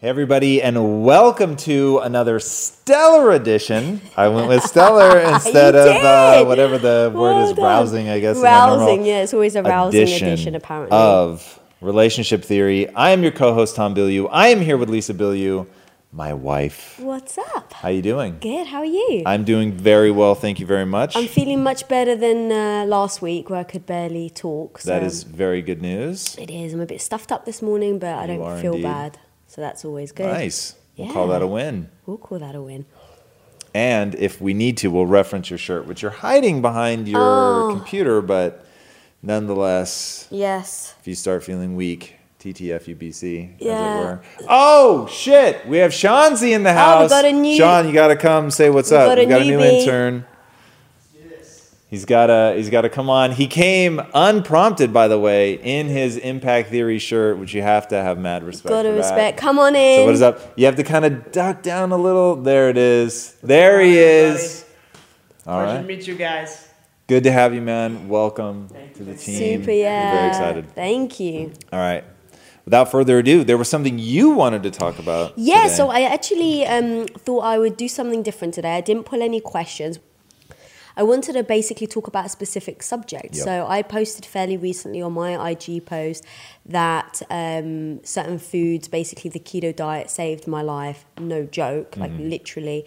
Hey everybody, and welcome to another stellar edition. I went with stellar instead of whatever the word is, rousing, I guess. Rousing, yeah, it's always a rousing edition, apparently. Of Relationship Theory. I am your co-host, Tom Bilyeu. I am here with Lisa Bilyeu, my wife. What's up? How you doing? Good, how are you? I'm doing very well, thank you very much. I'm feeling much better than last week, where I could barely talk. So. That is very good news. It is. I'm a bit stuffed up this morning, but I don't feel bad. So that's always good. Nice. We'll call that a win. We'll call that a win. And if we need to, we'll reference your shirt, which you're hiding behind your computer, but nonetheless, yes. If you start feeling weak, TTFUBC, as it were. Oh, shit. We have Seanzy in the house. We got a new... Sean, you got to come say what's up. We got a new intern. He's got to come on. He came unprompted, by the way, in his Impact Theory shirt, which you have to have mad respect for. Come on in. So what is up? You have to kind of duck down a little. There it is. There he is. All right. Pleasure to meet you guys. Good to have you, man. Welcome to the team. Super, yeah. We're very excited. Thank you. All right. Without further ado, there was something you wanted to talk about. Yeah, today. So I actually thought I would do something different today. I didn't pull any questions. I wanted to basically talk about a specific subject. Yep. So I posted fairly recently on my IG post that certain foods, basically the keto diet, saved my life. No joke, like literally.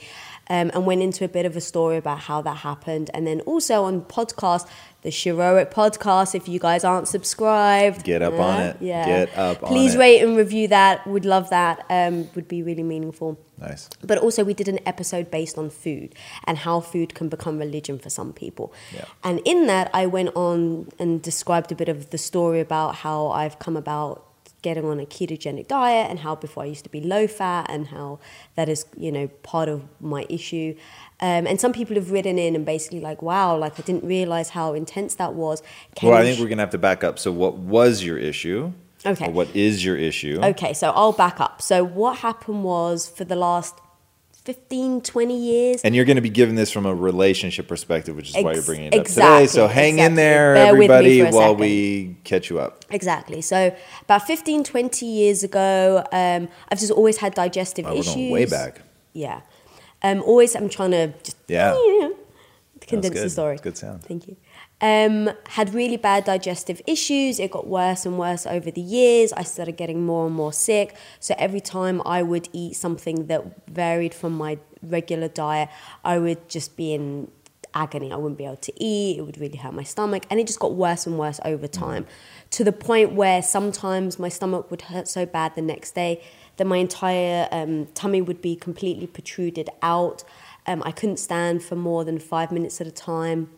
And went into a bit of a story about how that happened. And then also on podcast, the Shiroic Podcast, if you guys aren't subscribed. Get up on it. Yeah. Get up on it. Please rate and review that. Would love that. Would be really meaningful. Nice. But also we did an episode based on food and how food can become religion for some people. Yeah. And in that, I went on and described a bit of the story about how I've come about getting on a ketogenic diet and how before I used to be low fat and how that is, you know, part of my issue. And some people have written in and basically like, wow, like I didn't realize how intense that was. I think we're going to have to back up. So what was your issue? Okay. Or what is your issue? Okay, so I'll back up. So what happened was for the last 15, 20 years. And you're going to be giving this from a relationship perspective, which is why you're bringing it up today. So hang in there, bear everybody, while we catch you up. Exactly. So about 15, 20 years ago, I've just always had digestive issues. We're going way back. Yeah. I'm trying to just condense the story. That's good sound. Thank you. Had really bad digestive issues. It got worse and worse over the years. I started getting more and more sick. So every time I would eat something that varied from my regular diet, I would just be in agony. I wouldn't be able to eat. It would really hurt my stomach. And it just got worse and worse over time to the point where sometimes my stomach would hurt so bad the next day that my entire tummy would be completely protruded out. I couldn't stand for more than 5 minutes at a time.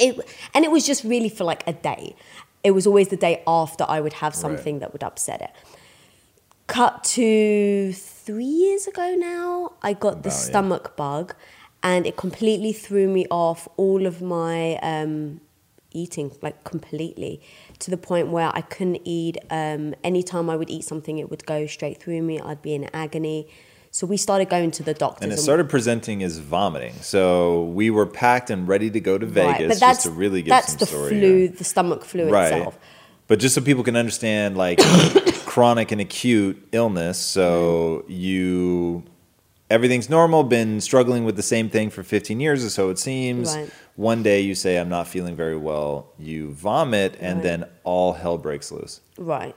And it was just really for like a day. It was always the day after I would have something that would upset it. Cut to 3 years ago now, I got the stomach bug and it completely threw me off all of my eating, like completely, to the point where I couldn't eat. Anytime I would eat something, it would go straight through me. I'd be in agony. So we started going to the doctors. And it started presenting as vomiting. So we were packed and ready to go to Vegas just to really get some story. That's the flu, the stomach flu itself. But just so people can understand, like, chronic and acute illness. So everything's normal, been struggling with the same thing for 15 years or so it seems. Right. One day you say, I'm not feeling very well. You vomit and then all hell breaks loose. Right.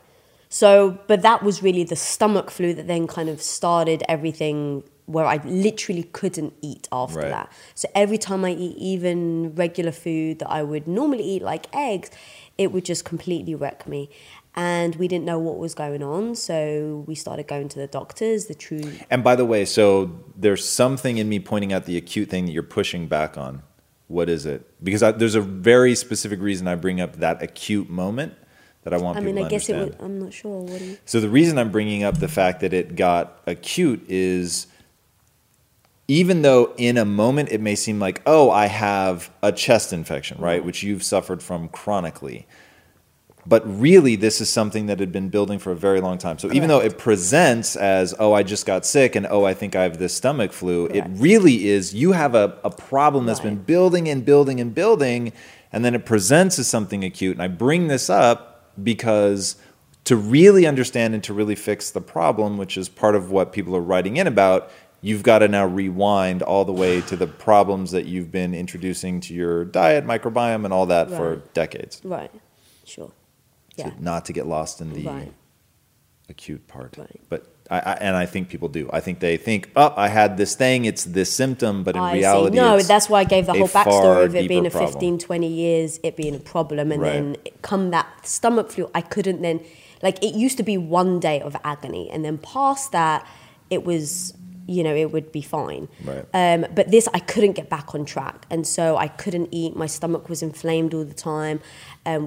So, but that was really the stomach flu that then kind of started everything where I literally couldn't eat after that. So every time I eat even regular food that I would normally eat, like eggs, it would just completely wreck me. And we didn't know what was going on, so we started going to the doctors, the true... And by the way, so there's something in me pointing out the acute thing that you're pushing back on. What is it? Because there's a very specific reason I bring up that acute moment that I want people to understand. I guess it would... I'm not sure. What do you... So the reason I'm bringing up the fact that it got acute is... Even though in a moment it may seem like, oh, I have a chest infection, right, which you've suffered from chronically. But really, this is something that had been building for a very long time. So even though it presents as, oh, I just got sick and, oh, I think I have this stomach flu, it really is you have a problem that's been building and building and building, and then it presents as something acute. And I bring this up because to really understand and to really fix the problem, which is part of what people are writing in about, you've got to now rewind all the way to the problems that you've been introducing to your diet, microbiome, and all that for decades. Right, sure. Yeah. So not to get lost in the acute part. Right. But I think people do. I think they think, oh, I had this thing, it's this symptom, but in reality, no, it's that's why I gave the whole backstory of it being a 15, 20 years, it being a problem. And then come that stomach flu, I couldn't then, like it used to be 1 day of agony. And then past that, it was... you know, it would be fine. Right. But this, I couldn't get back on track. And so I couldn't eat. My stomach was inflamed all the time.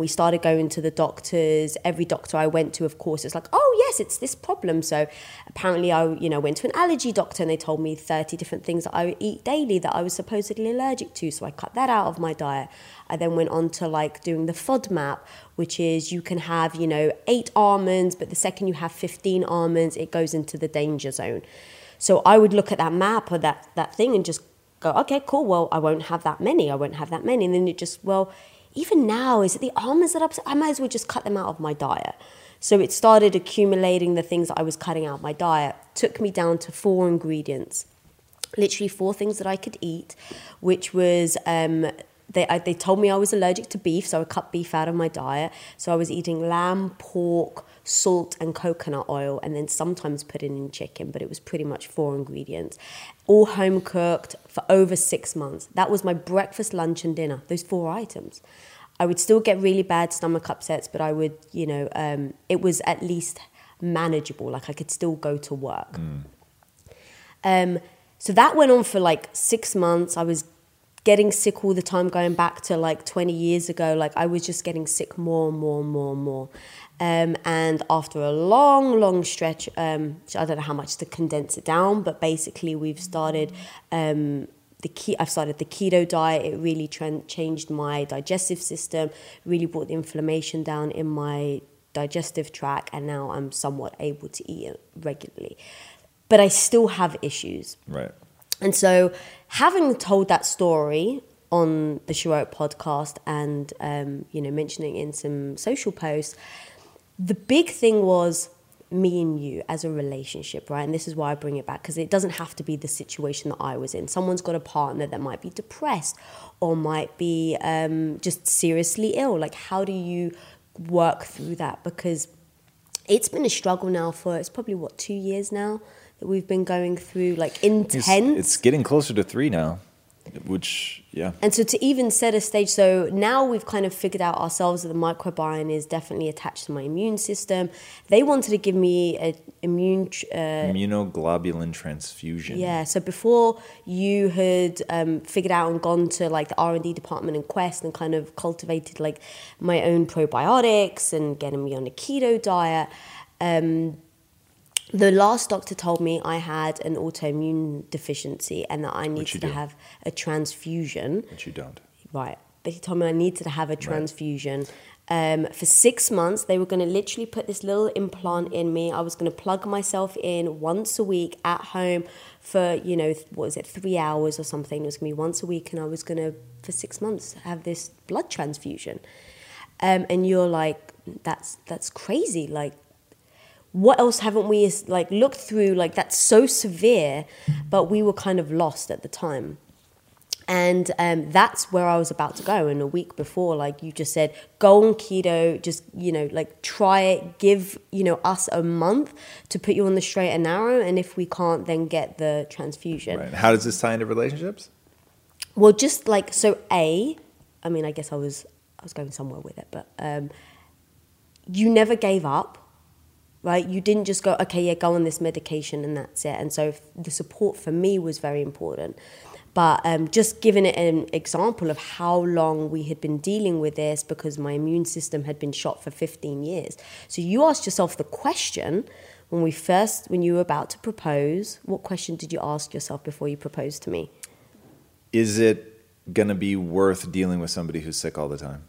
We started going to the doctors. Every doctor I went to, of course, it's like, oh, yes, it's this problem. So apparently I, you know, went to an allergy doctor and they told me 30 different things that I would eat daily that I was supposedly allergic to. So I cut that out of my diet. I then went on to like doing the FODMAP, which is you can have, you know, 8 almonds, but the second you have 15 almonds, it goes into the danger zone. So I would look at that map or that thing and just go, okay, cool, well, I won't have that many. I won't have that many. And then it just, well, even now, is it the almonds that I might as well just cut them out of my diet. So it started accumulating the things that I was cutting out of my diet. Took me down to 4 ingredients, literally 4 things that I could eat, which was... They told me I was allergic to beef, so I cut beef out of my diet. So I was eating lamb, pork, salt, and coconut oil, and then sometimes put in chicken, but it was pretty much 4 ingredients. All home cooked for over 6 months. That was my breakfast, lunch, and dinner, those 4 items. I would still get really bad stomach upsets, but I would, you know, it was at least manageable. Like I could still go to work. So that went on for like 6 months. I was getting sick all the time, going back to like 20 years ago, like I was just getting sick more and more and more and more. And after a long, long stretch, I don't know how much to condense it down, but basically we've started I've started the keto diet. It really changed my digestive system, really brought the inflammation down in my digestive tract, and now I'm somewhat able to eat it regularly. But I still have issues. Right. And so having told that story on the Shiroic podcast and, you know, mentioning it in some social posts, the big thing was me and you as a relationship, right? And this is why I bring it back, because it doesn't have to be the situation that I was in. Someone's got a partner that might be depressed or might be just seriously ill. Like, how do you work through that? Because it's been a struggle now for, it's probably, 2 years now? That we've been going through, like, intense. It's getting closer to 3 now, which, yeah. And so to even set a stage, so now we've kind of figured out ourselves that the microbiome is definitely attached to my immune system. They wanted to give me an immunoglobulin transfusion. Yeah, so before you had figured out and gone to, like, the R&D department in Quest and kind of cultivated, like, my own probiotics and getting me on a keto diet, the last doctor told me I had an autoimmune deficiency and that I needed to have a transfusion. Which you don't. Right. But he told me I needed to have a transfusion. Right. For 6 months, they were going to literally put this little implant in me. I was going to plug myself in once a week at home for, you know, 3 hours or something. It was going to be once a week, and I was going to, for 6 months, have this blood transfusion. And you're like, that's crazy, like, what else haven't we, like, looked through? Like, that's so severe, but we were kind of lost at the time. And that's where I was about to go. And a week before, like you just said, go on keto, just, you know, like try it, give, you know, us a month to put you on the straight and narrow. And if we can't, then get the transfusion. Right. How does this tie into relationships? Well, just like, so I mean, I guess I was going somewhere with it, but you never gave up. Right, you didn't just go, okay, yeah, go on this medication and that's it. And so the support for me was very important. But just giving it an example of how long we had been dealing with this, because my immune system had been shot for 15 years. So you asked yourself the question when you were about to propose, what question did you ask yourself before you proposed to me? Is it going to be worth dealing with somebody who's sick all the time?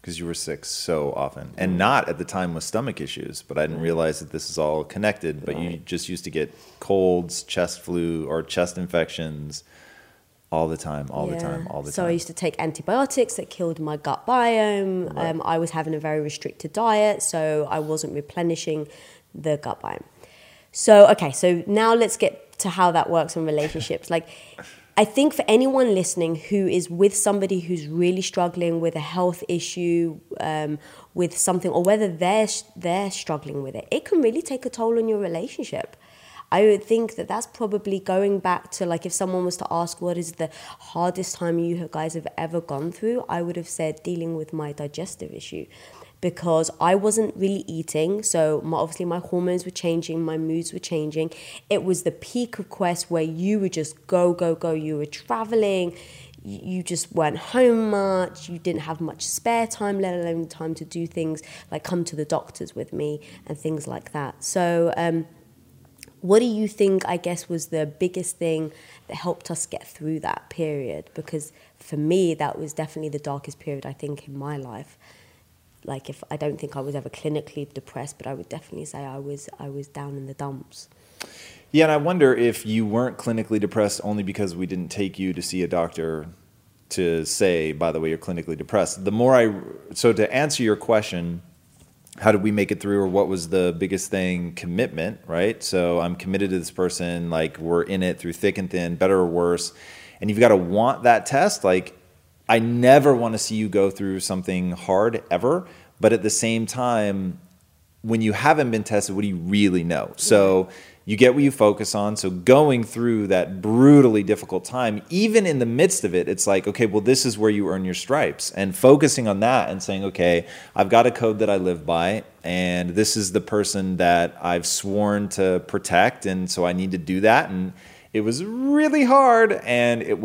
Because you were sick so often, and not at the time with stomach issues, but I didn't realize that this is all connected. But you just used to get colds, chest flu, or chest infections all the time. So I used to take antibiotics that killed my gut biome. Right. I was having a very restricted diet, so I wasn't replenishing the gut biome. So, okay, so now let's get to how that works in relationships. Like, I think for anyone listening who is with somebody who's really struggling with a health issue, with something, or whether they're struggling with it, it can really take a toll on your relationship. I would think that that's probably going back to, like, if someone was to ask, what is the hardest time you guys have ever gone through? I would have said dealing with my digestive issue, because I wasn't really eating. So obviously my hormones were changing, my moods were changing. It was the peak of Quest where you would just go, go, go. You were traveling. You just weren't home much. You didn't have much spare time, let alone time to do things like come to the doctors with me and things like that. So what do you think, I guess, was the biggest thing that helped us get through that period? Because for me, that was definitely the darkest period, I think, in my life. Like, if I don't think I was ever clinically depressed, but I would definitely say I was down in the dumps. Yeah, and I wonder if you weren't clinically depressed only because we didn't take you to see a doctor to say, by the way, you're clinically depressed. So to answer your question, how did we make it through, or what was the biggest thing? Commitment, right? So I'm committed to this person, like we're in it through thick and thin, better or worse. And you've got to want that test. Like, I never want to see you go through something hard ever. But at the same time, when you haven't been tested, what do you really know? So you get what you focus on. So going through that brutally difficult time, even in the midst of it, it's like, okay, well, this is where you earn your stripes. And focusing on that and saying, okay, I've got a code that I live by, and this is the person that I've sworn to protect. And so I need to do that. And it was really hard. And it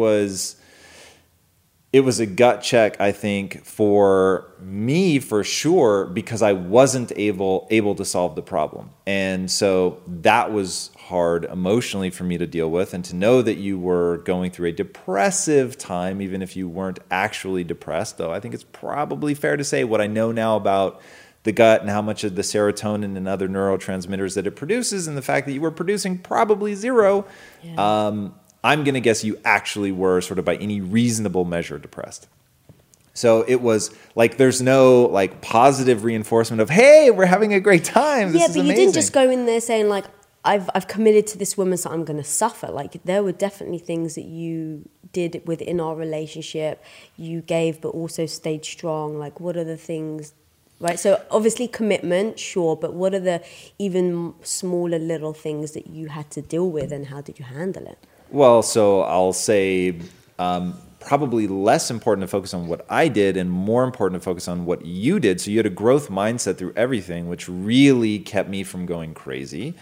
was a gut check, I think, for me, for sure, because I wasn't able to solve the problem. And so that was hard emotionally for me to deal with. And to know that you were going through a depressive time, even if you weren't actually depressed, though, I think it's probably fair to say what I know now about the gut and how much of the serotonin and other neurotransmitters that it produces, and the fact that you were producing probably zero. Yeah. I'm going to guess you actually were sort of, by any reasonable measure, depressed. So it was like, there's no like positive reinforcement of, hey, we're having a great time. This is amazing. Yeah, but you didn't just go in there saying like, I've committed to this woman, so I'm going to suffer. Like, there were definitely things that you did within our relationship. You gave, but also stayed strong. Like, what are the things, right? So obviously commitment, sure. But what are the even smaller little things that you had to deal with, and how did you handle it? Well, so I'll say probably less important to focus on what I did and more important to focus on what you did. So you had a growth mindset through everything, which really kept me from going crazy.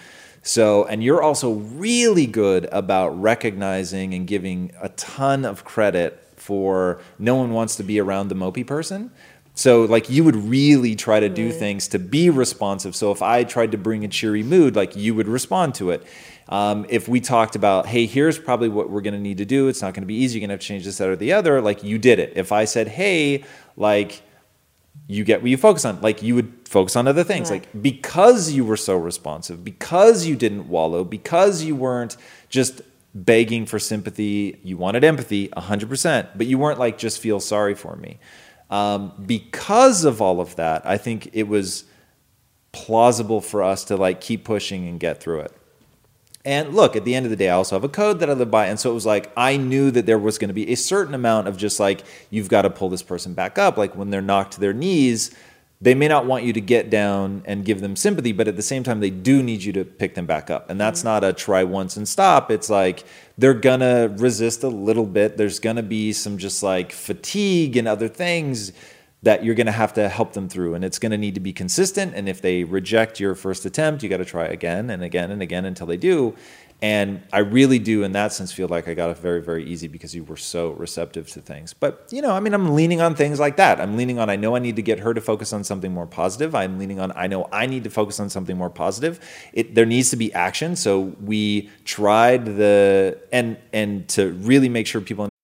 So, and you're also really good about recognizing and giving a ton of credit for, no one wants to be around the mopey person. So like, you would really try to do things to be responsive. So if I tried to bring a cheery mood, like, you would respond to it. If we talked about, hey, here's probably what we're going to need to do, it's not going to be easy, you're going to have to change this, that, or the other, like, you did it. If I said, hey, like, you get what you focus on, like, you would focus on other things. Right. Like, because you were so responsive, because you didn't wallow, because you weren't just begging for sympathy, you wanted empathy 100%, but you weren't like, just feel sorry for me. Because of all of that, I think it was plausible for us to like keep pushing and get through it. And look, at the end of the day, I also have a code that I live by. And so it was like, I knew that there was going to be a certain amount of just like, you've got to pull this person back up. Like when they're knocked to their knees, they may not want you to get down and give them sympathy, but at the same time, they do need you to pick them back up. And that's not a try once and stop. It's like, they're going to resist a little bit. There's going to be some just like fatigue and other things that you're going to have to help them through. And it's going to need to be consistent. And if they reject your first attempt, you got to try again and again and again until they do. And I really do, in that sense, feel like I got it very, very easy because you were so receptive to things. But, you know, I mean, I'm leaning on things like that. I'm leaning on, I know I need to get her to focus on something more positive. I'm leaning on, I know I need to focus on something more positive. There needs to be action. So we tried and to really make sure people.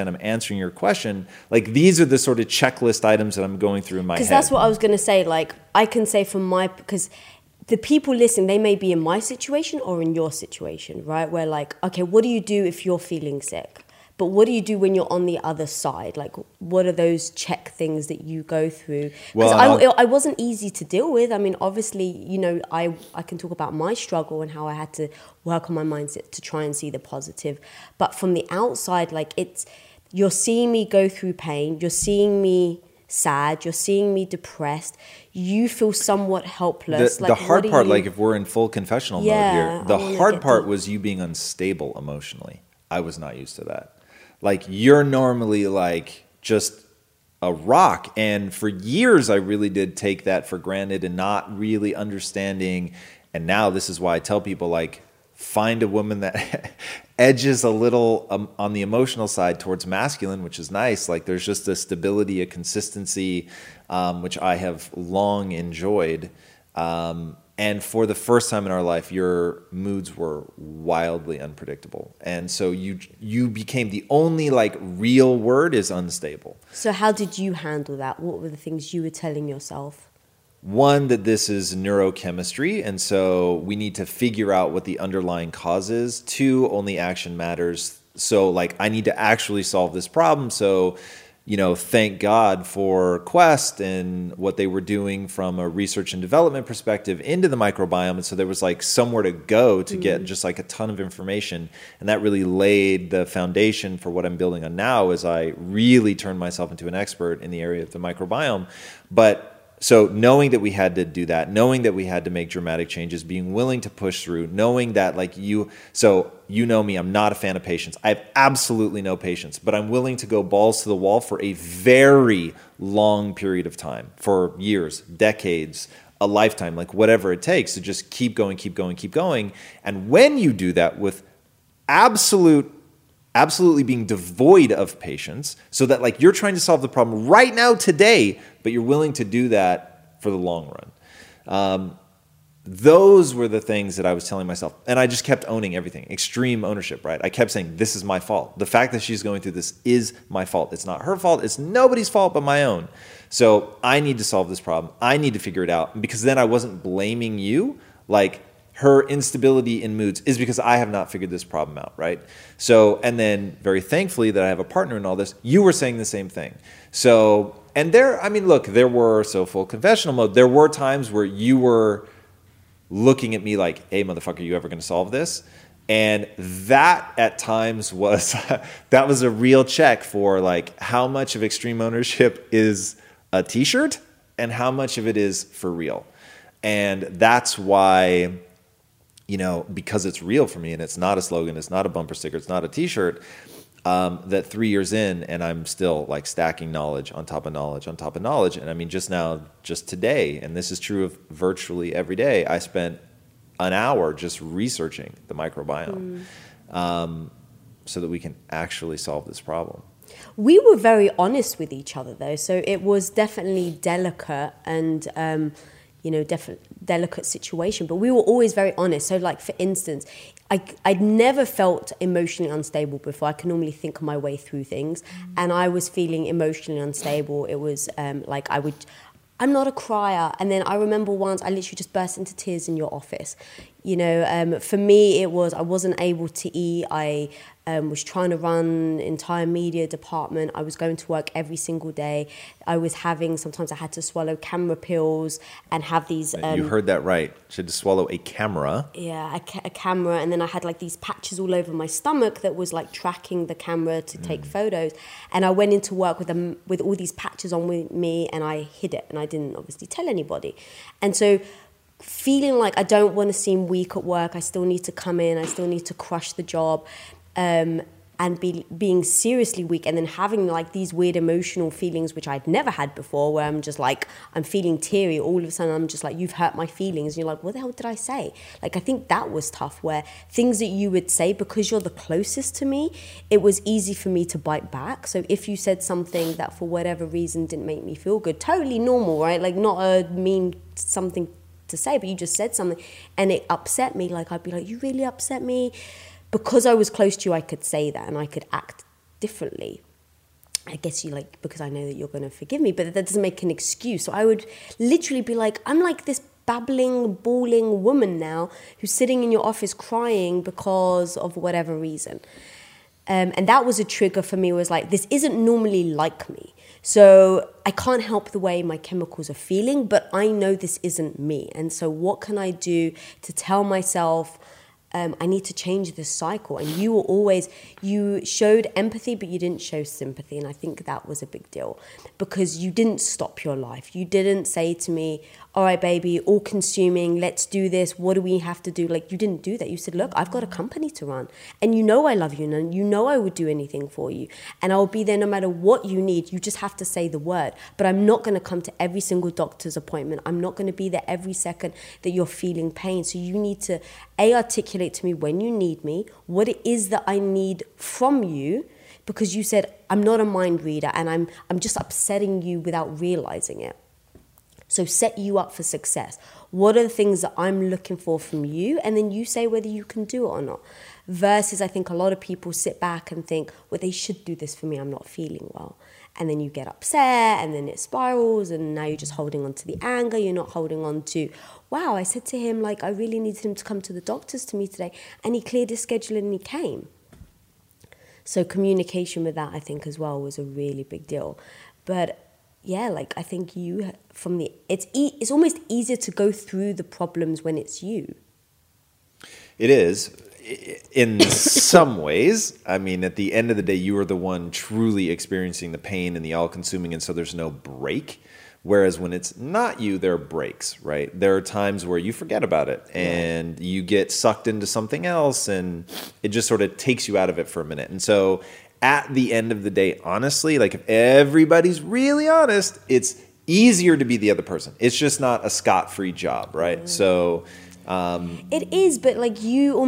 I'm answering your question. Like, these are the sort of checklist items that I'm going through in my head. Because that's what I was going to say. Like, I can say from my, because the people listening, they may be in my situation or in your situation, right? Where like, okay, what do you do if you're feeling sick? But what do you do when you're on the other side? Like, what are those check things that you go through? Because I wasn't easy to deal with. I mean, obviously, you know, I can talk about my struggle and how I had to work on my mindset to try and see the positive. But from the outside, like, it's, you're seeing me go through pain. You're seeing me sad. You're seeing me depressed. You feel somewhat helpless. The hard part, like, if we're in full confessional mode here, the hard part was you being unstable emotionally. I was not used to that. Like, you're normally like just a rock. And for years, I really did take that for granted and not really understanding. And now this is why I tell people, like, find a woman that edges a little on the emotional side towards masculine, which is nice. Like, there's just a stability, a consistency, which I have long enjoyed. And for the first time in our life, your moods were wildly unpredictable. And so you became the only, like, real word is unstable. So how did you handle that? What were the things you were telling yourself? One, that this is neurochemistry, and so we need to figure out what the underlying cause is. Two, only action matters. So, like, I need to actually solve this problem. So, you know, thank God for Quest and what they were doing from a research and development perspective into the microbiome. And so there was, like, somewhere to go to get just, like, a ton of information. And that really laid the foundation for what I'm building on now as I really turned myself into an expert in the area of the microbiome. But so knowing that we had to do that, knowing that we had to make dramatic changes, being willing to push through, knowing that, like, you know me, I'm not a fan of patience. I have absolutely no patience, but I'm willing to go balls to the wall for a very long period of time, for years, decades, a lifetime, like, whatever it takes to just keep going, keep going, keep going. And when you do that with absolutely being devoid of patience, so that, like, you're trying to solve the problem right now today, but you're willing to do that for the long run. Those were the things that I was telling myself. And I just kept owning everything, extreme ownership, right? I kept saying, this is my fault. The fact that she's going through this is my fault. It's not her fault. It's nobody's fault but my own. So I need to solve this problem. I need to figure it out. Because then I wasn't blaming you. Like, her instability in moods is because I have not figured this problem out, right? So, and then very thankfully that I have a partner in all this, you were saying the same thing. So, and there, I mean, look, there were, so full confessional mode, there were times where you were looking at me like, hey, motherfucker, you ever gonna solve this? And that at times was, that was a real check for, like, how much of extreme ownership is a t-shirt and how much of it is for real. And that's why, you know, because it's real for me and it's not a slogan, it's not a bumper sticker, it's not a t-shirt, that 3 years in and I'm still, like, stacking knowledge on top of knowledge on top of knowledge. And I mean, just now, just today, and this is true of virtually every day, I spent an hour just researching the microbiome so that we can actually solve this problem. We were very honest with each other though. So it was definitely delicate and, you know, delicate situation, but we were always very honest. So, like, for instance, I'd never felt emotionally unstable before. I can normally think my way through things, and I was feeling emotionally unstable. It was like I'm not a crier, and then I remember once I literally just burst into tears in your office. You know, for me, it was I wasn't able to eat. I was trying to run entire media department. I was going to work every single day. I was having, sometimes I had to swallow camera pills and have these. You heard that right. She had to swallow a camera. Yeah, a camera. And then I had, like, these patches all over my stomach that was, like, tracking the camera to take photos. And I went into work with all these patches on with me, and I hid it, and I didn't obviously tell anybody. And so, feeling like I don't want to seem weak at work, I still need to come in, I still need to crush the job, and being seriously weak, and then having, like, these weird emotional feelings which I'd never had before, where I'm just like, I'm feeling teary, all of a sudden I'm just like, you've hurt my feelings, and you're like, what the hell did I say? Like, I think that was tough, where things that you would say, because you're the closest to me, it was easy for me to bite back. So if you said something that for whatever reason didn't make me feel good, totally normal, right? Like, not a mean something to say, but you just said something and it upset me. Like, I'd be like, you really upset me. Because I was close to you, I could say that and I could act differently. I guess you, like, because I know that you're going to forgive me, but that doesn't make an excuse. So I would literally be like, I'm like this babbling, bawling woman now who's sitting in your office crying because of whatever reason. And that was a trigger for me, was like, this isn't normally like me. So I can't help the way my chemicals are feeling, but I know this isn't me. And so what can I do to tell myself, I need to change this cycle? And you were always, you showed empathy, but you didn't show sympathy. And I think that was a big deal, because you didn't stop your life. You didn't say to me, all right, baby, all consuming, let's do this. What do we have to do? Like, you didn't do that. You said, look, I've got a company to run, and you know I love you, and you know I would do anything for you, and I'll be there no matter what you need. You just have to say the word. But I'm not going to come to every single doctor's appointment. I'm not going to be there every second that you're feeling pain. So you need to, A, articulate to me when you need me, what it is that I need from you, because you said I'm not a mind reader and I'm just upsetting you without realizing it. So set you up for success. What are the things that I'm looking for from you? And then you say whether you can do it or not. Versus I think a lot of people sit back and think, well, they should do this for me, I'm not feeling well. And then you get upset, and then it spirals, and now you're just holding on to the anger. You're not holding on to, wow, I said to him, like, I really needed him to come to the doctor's to me today, and he cleared his schedule and he came. So communication with that, I think, as well, was a really big deal. But yeah, like, I think you, from the, it's almost easier to go through the problems when it's you. It is. In some ways, I mean, at the end of the day, you are the one truly experiencing the pain and the all-consuming, and so there's no break. Whereas when it's not you, there are breaks, right? There are times where you forget about it, and you get sucked into something else, and it just sort of takes you out of it for a minute. And so at the end of the day, honestly, like, if everybody's really honest, it's easier to be the other person. It's just not a scot-free job, right? Mm. So... it is, but like, you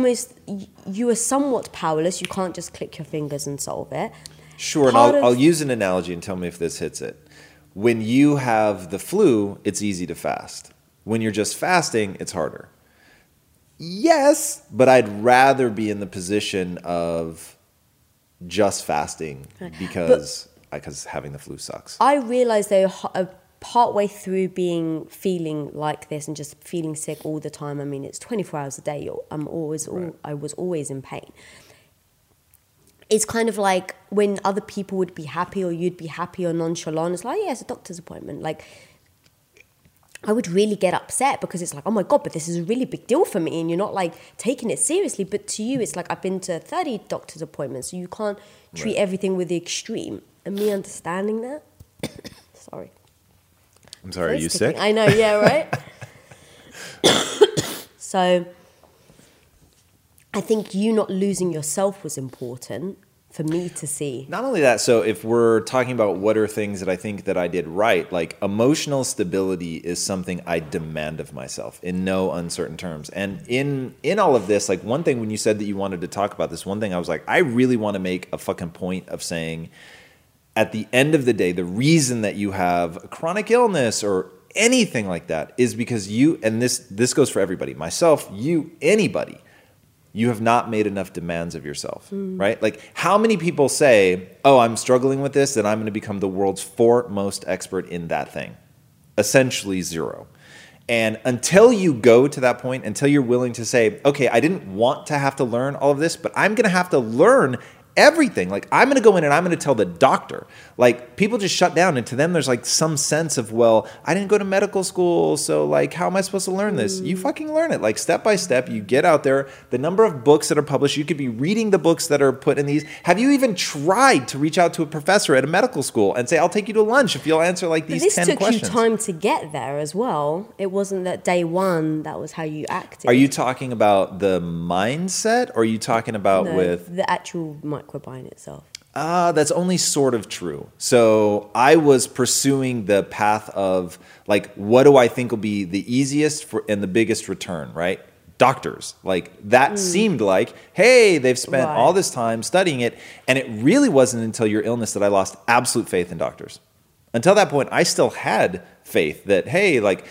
are somewhat powerless. You can't just click your fingers and solve it. Sure, I'll use an analogy and tell me if this hits it. When you have the flu, it's easy to fast. When you're just fasting, it's harder. Yes, but I'd rather be in the position of just fasting because having the flu sucks. I realize though, partway through feeling like this and just feeling sick all the time, I mean, it's 24 hours a day. I was always in pain. It's kind of like when other people would be happy or you'd be happy or nonchalant. It's like, yeah, it's a doctor's appointment. Like, I would really get upset because it's like, oh my God, but this is a really big deal for me. And you're not like taking it seriously. But to you, it's like, I've been to 30 doctor's appointments. So you can't treat everything with the extreme. And me understanding that. Sorry. I'm sorry, are you sick? I know, yeah, right? So I think you not losing yourself was important for me to see. Not only that, so if we're talking about what are things that I think that I did right, like emotional stability is something I demand of myself in no uncertain terms. And in all of this, like, one thing when you said that you wanted to talk about this, one thing I was like, I really want to make a fucking point of saying, at the end of the day, the reason that you have a chronic illness or anything like that is because you, and this goes for everybody, myself, you, anybody, you have not made enough demands of yourself, right? Like, how many people say, oh, I'm struggling with this, then I'm going to become the world's foremost expert in that thing? Essentially zero. And until you go to that point, until you're willing to say, okay, I didn't want to have to learn all of this, but I'm going to have to learn everything. Like, I'm going to go in and I'm going to tell the doctor. Like, people just shut down, and to them there's like some sense of, well, I didn't go to medical school, so like, how am I supposed to learn this? You fucking learn it, like, step by step. You get out there. The number of books that are published, you could be reading the books that are put in these. Have you even tried to reach out to a professor at a medical school and say, I'll take you to lunch if you'll answer like these 10 questions? This took you time to get there as well. It wasn't that day one that was how you acted. Are you talking about the mindset, or are you talking about with the actual microbiome itself? That's only sort of true. So I was pursuing the path of, like, what do I think will be the easiest and the biggest return, right? Doctors. Like, that seemed like, hey, they've spent all this time studying it. And it really wasn't until your illness that I lost absolute faith in doctors. Until that point, I still had faith that, hey, like,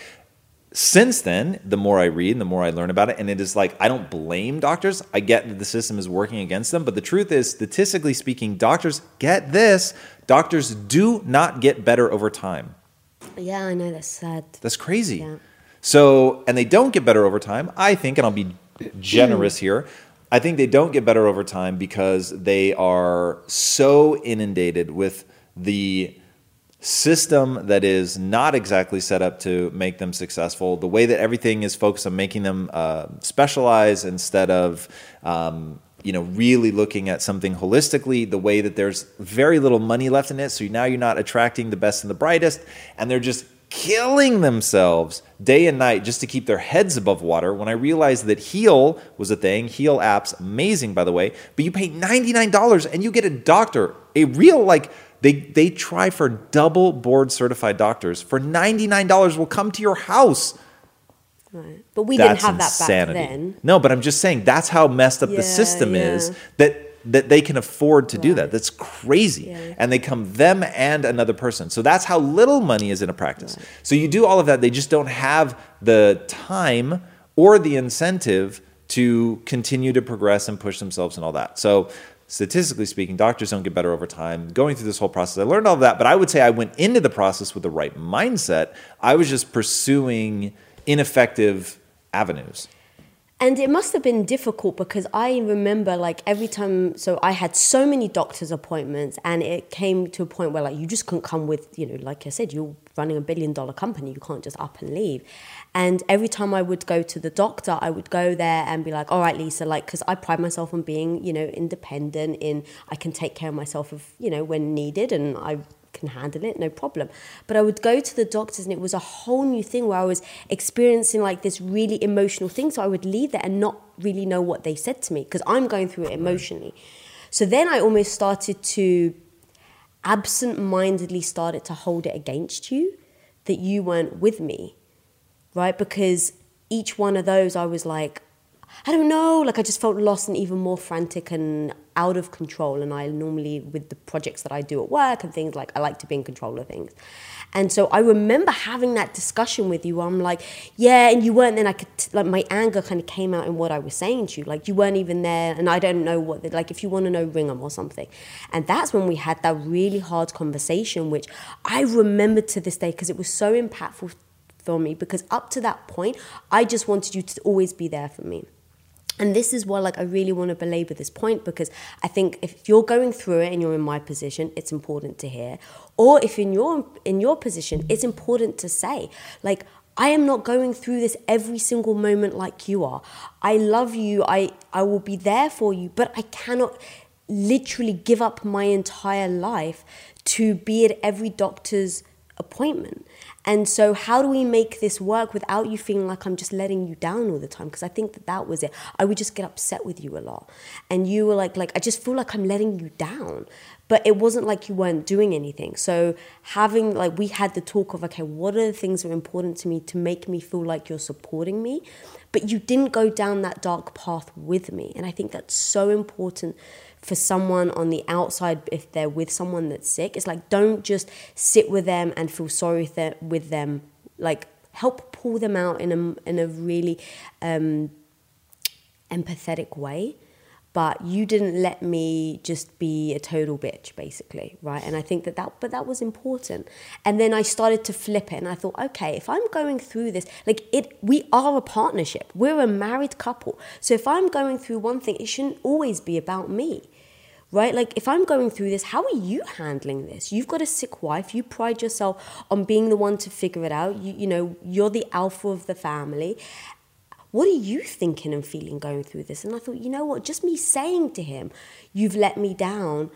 since then, the more I read and the more I learn about it, and it is like, I don't blame doctors. I get that the system is working against them, but the truth is, statistically speaking, doctors, get this, doctors do not get better over time. Yeah, I know, that's sad. That's crazy. Yeah. So, and they don't get better over time, I think, and I'll be generous here, I think they don't get better over time because they are so inundated with the system that is not exactly set up to make them successful, the way that everything is focused on making them specialize instead of really looking at something holistically, the way that there's very little money left in it. So now you're not attracting the best and the brightest, and they're just killing themselves day and night just to keep their heads above water. When I realized that Heal was a thing, Heal apps, amazing by the way, but you pay $99 and you get a doctor, a real they try for double board certified doctors for $99 will come to your house. Right. But we didn't have that back then. No, but I'm just saying that's how messed up the system is that they can afford to do that. That's crazy. Yeah. And they come them and another person. So that's how little money is in a practice. Right. So you do all of that. They just don't have the time or the incentive to continue to progress and push themselves and all that. So statistically speaking, doctors don't get better over time. Going through this whole process, I learned all of that. But I would say I went into the process with the right mindset. I was just pursuing ineffective avenues. And it must have been difficult because I remember every time, so I had so many doctor's appointments and it came to a point where you just couldn't come with, like I said, you're running $1 billion company, you can't just up and leave. And every time I would go to the doctor, I would go there and be all right, Lisa, because I pride myself on being, independent I can take care of myself when needed and I can handle it, no problem. But I would go to the doctors and it was a whole new thing where I was experiencing this really emotional thing. So I would leave there and not really know what they said to me because I'm going through it emotionally. So then I almost started to absent-mindedly started to hold it against you that you weren't with me, right? Because each one of those I was I don't know, I just felt lost and even more frantic and out of control. And I normally, with the projects that I do at work and things, I like to be in control of things. And so I remember having that discussion with you where I'm and you weren't there. And I could, my anger kind of came out in what I was saying to you. You weren't even there. And I don't know what, if you want to know, ring them or something. And that's when we had that really hard conversation, which I remember to this day because it was so impactful for me. Because up to that point, I just wanted you to always be there for me. And this is why, I really want to belabor this point because I think if you're going through it and you're in my position, it's important to hear. Or if in your position, it's important to say, I am not going through this every single moment like you are. I love you. I will be there for you, but I cannot literally give up my entire life to be at every doctor's appointment. And so how do we make this work without you feeling I'm just letting you down all the time? Because I think that was it. I would just get upset with you a lot. And you were like, I just feel I'm letting you down. But it wasn't you weren't doing anything. So having, we had the talk of, okay, what are the things that are important to me to make me feel you're supporting me? But you didn't go down that dark path with me. And I think that's so important for someone on the outside, if they're with someone that's sick, it's don't just sit with them and feel sorry with them. Help pull them out in a really empathetic way. But you didn't let me just be a total bitch, basically, right? And I think but that was important. And then I started to flip it, and I thought, okay, if I'm going through this, we are a partnership. We're a married couple. So if I'm going through one thing, it shouldn't always be about me, right? If I'm going through this, how are you handling this? You've got a sick wife. You pride yourself on being the one to figure it out. You're the alpha of the family. What are you thinking and feeling going through this? And I thought, you know what, just me saying to him, you've let me down,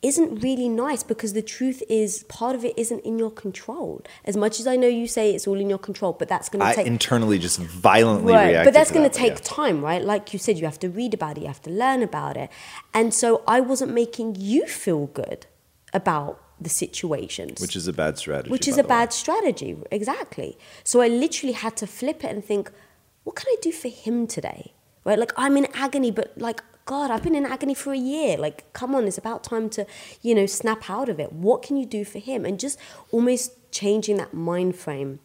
isn't really nice because the truth is part of it isn't in your control. As much as I know you say it's all in your control, but that's going to take... I internally just violently reacted. But that's going to take time, right? Like you said, you have to read about it, you have to learn about it. And so I wasn't making you feel good about the situations. Which is a bad strategy. Exactly. So I literally had to flip it and think, what can I do for him today? Right? I'm in agony, but God, I've been in agony for a year. Come on, it's about time to, snap out of it. What can you do for him? And just almost changing that mind frame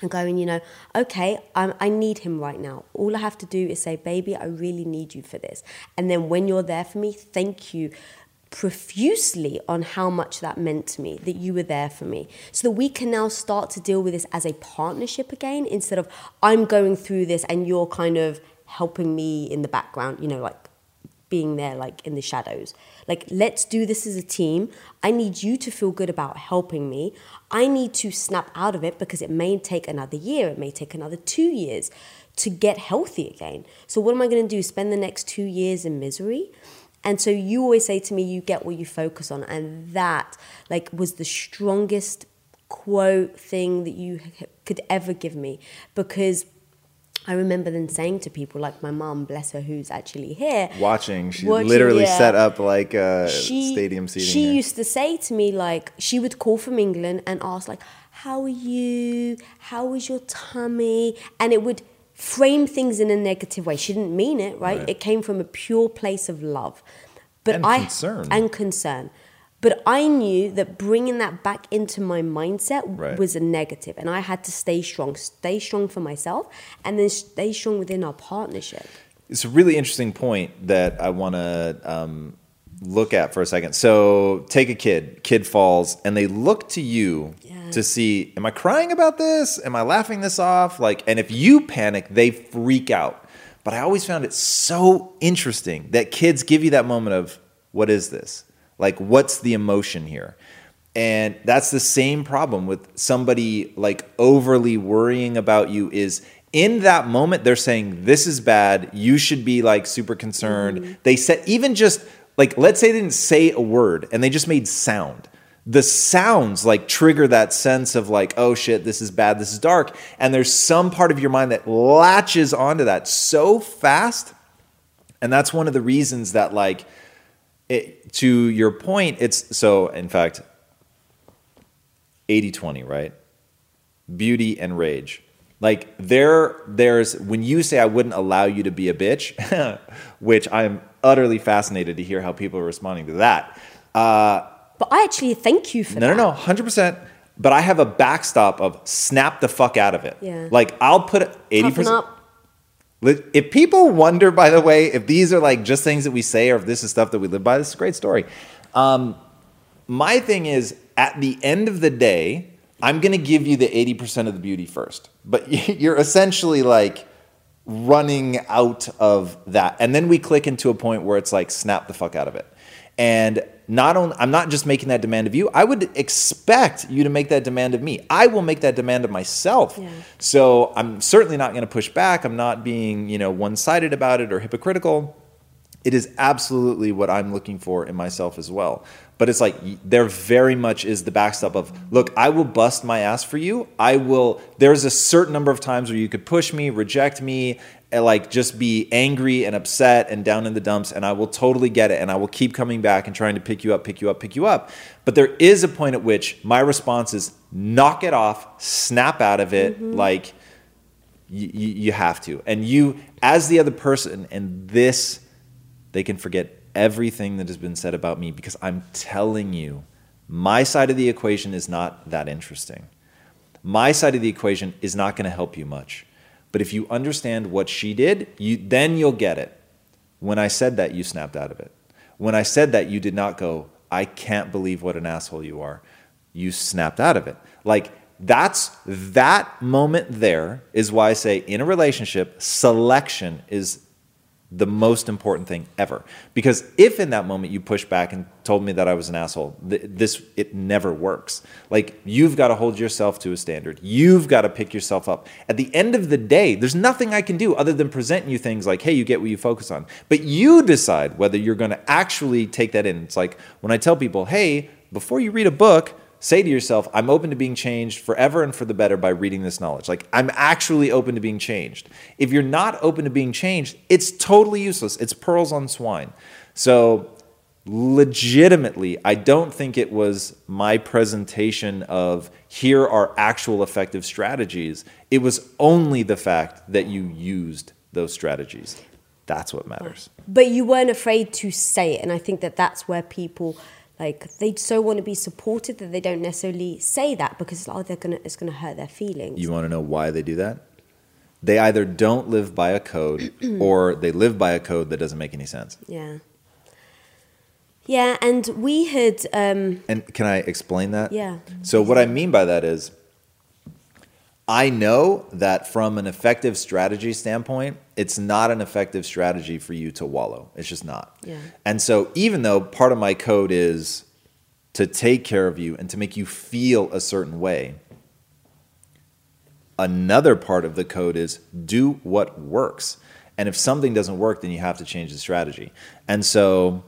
and going, okay, I need him right now. All I have to do is say, baby, I really need you for this. And then when you're there for me, thank you profusely on how much that meant to me, that you were there for me, so that we can now start to deal with this as a partnership again, instead of I'm going through this and you're kind of helping me in the background, you know, like being there, like in the shadows. Like, let's do this as a team. I need you to feel good about helping me. I need to snap out of it because it may take another year. It may take another 2 years to get healthy again. So what am I going to do? Spend the next 2 years in misery? And so you always say to me, you get what you focus on. And that, like, was the strongest quote thing that you could ever give me, because I remember then saying to people, like my mom, bless her, who's actually here. Watching, literally set up like a stadium seating. She used to say to me, like, she would call from England and ask, like, how are you? How is your tummy? And it would frame things in a negative way. She didn't mean it, right? It came from a pure place of love. But concern. But I knew that bringing that back into my mindset was a negative, and I had to stay strong for myself, and then stay strong within our partnership. It's a really interesting point that I want to look at for a second. So take a kid falls, and they look to you to see, am I crying about this? Am I laughing this off? Like, and if you panic, they freak out. But I always found it so interesting that kids give you that moment of, what is this? Like, what's the emotion here? And that's the same problem with somebody like overly worrying about you, is in that moment, they're saying, this is bad. You should be like super concerned. Mm-hmm. They said, even just like, let's say they didn't say a word and they just made sound. The sounds like trigger that sense of like, oh shit, this is bad. This is dark. And there's some part of your mind that latches onto that so fast. And that's one of the reasons that like, to your point, it's so, in fact, 80-20, right? Beauty and rage. Like there's when you say I wouldn't allow you to be a bitch, which I'm utterly fascinated to hear how people are responding to that. But I actually thank you for that. No, 100%. But I have a backstop of snap the fuck out of it. Yeah. Like I'll put 80%. If people wonder, by the way, if these are like just things that we say or if this is stuff that we live by, this is a great story. My thing is, at the end of the day, I'm going to give you the 80% of the beauty first. But you're essentially like running out of that. And then we click into a point where it's like, snap the fuck out of it. And I'm not just making that demand of you. I would expect you to make that demand of me. I will make that demand of myself. Yeah. So I'm certainly not going to push back. I'm not being, one-sided about it or hypocritical. It is absolutely what I'm looking for in myself as well. But it's like there very much is the backstop of, look, I will bust my ass for you. There's a certain number of times where you could push me, reject me, and like just be angry and upset and down in the dumps, and I will totally get it, and I will keep coming back and trying to pick you up. But there is a point at which my response is knock it off, snap out of it, like you have to. And you, as the other person, and this, they can forget everything that has been said about me because I'm telling you, my side of the equation is not that interesting. My side of the equation is not going to help you much. But if you understand what she did, then you'll get it. When I said that, you snapped out of it. When I said that, you did not go, I can't believe what an asshole you are. You snapped out of it. Like that moment there is why I say in a relationship, selection is the most important thing ever. Because if in that moment you push back and told me that I was an asshole, it never works. Like you've got to hold yourself to a standard. You've got to pick yourself up. At the end of the day, there's nothing I can do other than present you things like, hey, you get what you focus on. But you decide whether you're going to actually take that in. It's like when I tell people, hey, before you read a book, say to yourself, I'm open to being changed forever and for the better by reading this knowledge. Like, I'm actually open to being changed. If you're not open to being changed, it's totally useless. It's pearls on swine. So, legitimately, I don't think it was my presentation of here are actual effective strategies. It was only the fact that you used those strategies. That's what matters. But you weren't afraid to say it. And I think that that's where people... like they so want to be supported that they don't necessarily say that because it's going to hurt their feelings. You want to know why they do that? They either don't live by a code or they live by a code that doesn't make any sense. Yeah. Yeah, and we had... And can I explain that? Yeah. So what I mean by that is I know that from an effective strategy standpoint, it's not an effective strategy for you to wallow. It's just not. Yeah. And so even though part of my code is to take care of you and to make you feel a certain way, another part of the code is do what works. And if something doesn't work, then you have to change the strategy. And so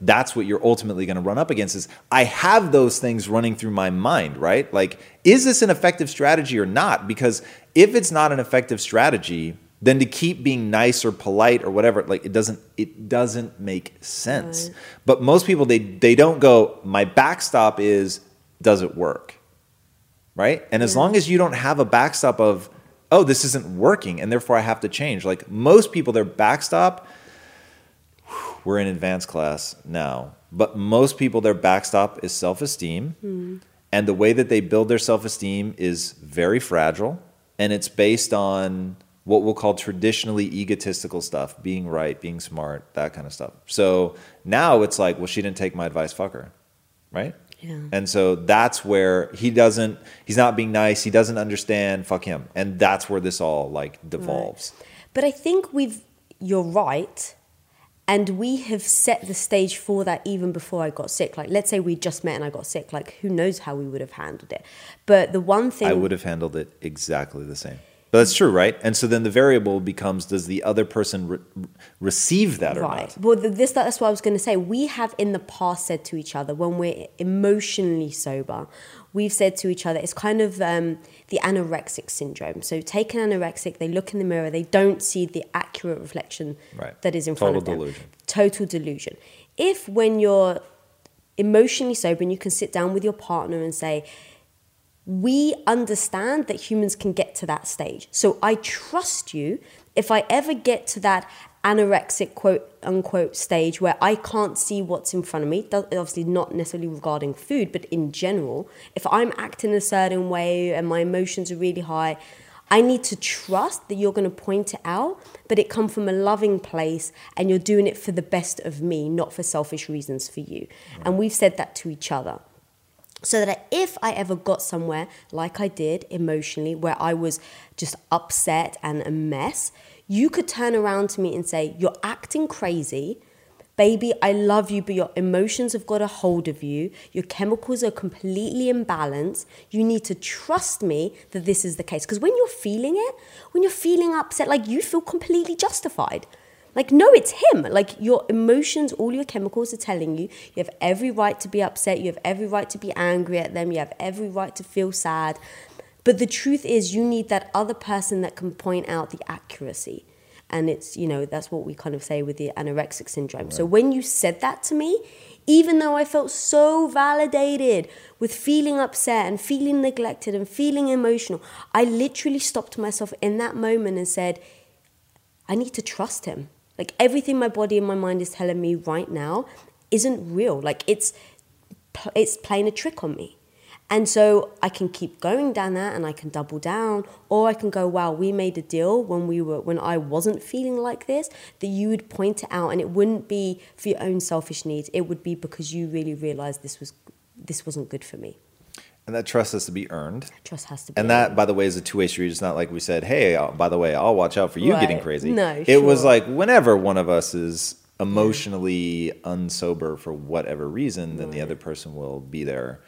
that's what you're ultimately going to run up against is I have those things running through my mind, right? Like, is this an effective strategy or not? Because if it's not an effective strategy, then to keep being nice or polite or whatever, like it doesn't make sense. Right. But most people, they don't go, my backstop is, does it work? Right? And as long as you don't have a backstop of, oh, this isn't working, and therefore I have to change. Like most people, their backstop, we're in advanced class now, but most people, their backstop is self-esteem. Mm. And the way that they build their self-esteem is very fragile. And it's based on what we'll call traditionally egotistical stuff, being right, being smart, that kind of stuff. So now it's like, well, she didn't take my advice, fuck her, right? Yeah. And so that's where he's not being nice. He doesn't understand. Fuck him. And that's where this all like devolves. Right. But I think you're right. And we have set the stage for that even before I got sick. Like, let's say we just met and I got sick. Like, who knows how we would have handled it. But the one thing... I would have handled it exactly the same. But that's true, right? And so then the variable becomes, does the other person receive that or not? Well, that's what I was going to say. We have in the past said to each other, when we're emotionally sober, we've said to each other, it's kind of the anorexic syndrome. So take an anorexic, they look in the mirror, they don't see the accurate reflection that is in front of them. Total delusion. Total delusion. If when you're emotionally sober and you can sit down with your partner and say, we understand that humans can get to that stage. So I trust you. If I ever get to that anorexic, quote unquote, stage where I can't see what's in front of me, obviously not necessarily regarding food, but in general, if I'm acting a certain way and my emotions are really high, I need to trust that you're going to point it out, but it comes from a loving place and you're doing it for the best of me, not for selfish reasons for you. And we've said that to each other. So that if I ever got somewhere, like I did emotionally, where I was just upset and a mess, you could turn around to me and say, you're acting crazy. Baby, I love you, but your emotions have got a hold of you. Your chemicals are completely imbalanced. You need to trust me that this is the case. Because when you're feeling it, when you're feeling upset, like you feel completely justified. Like, no, it's him. Like, your emotions, all your chemicals are telling you, you have every right to be upset, you have every right to be angry at them, you have every right to feel sad. But the truth is, you need that other person that can point out the accuracy. And it's, you know, that's what we kind of say with the anorexic syndrome. Right. So when you said that to me, even though I felt so validated with feeling upset and feeling neglected and feeling emotional, I literally stopped myself in that moment and said, I need to trust him. Like, everything my body and my mind is telling me right now isn't real. Like, it's playing a trick on me. And so I can keep going down that and I can double down, or I can go, wow, we made a deal when I wasn't feeling like this, that you would point it out, and it wouldn't be for your own selfish needs. It would be because you really realized this wasn't good for me. And that trust has to be earned. Trust has to be earned. And that, by the way, is a two-way street. It's not like we said, hey, by the way, I'll watch out for you getting crazy. No, it was like whenever one of us is emotionally unsober for whatever reason, then the other person will be there.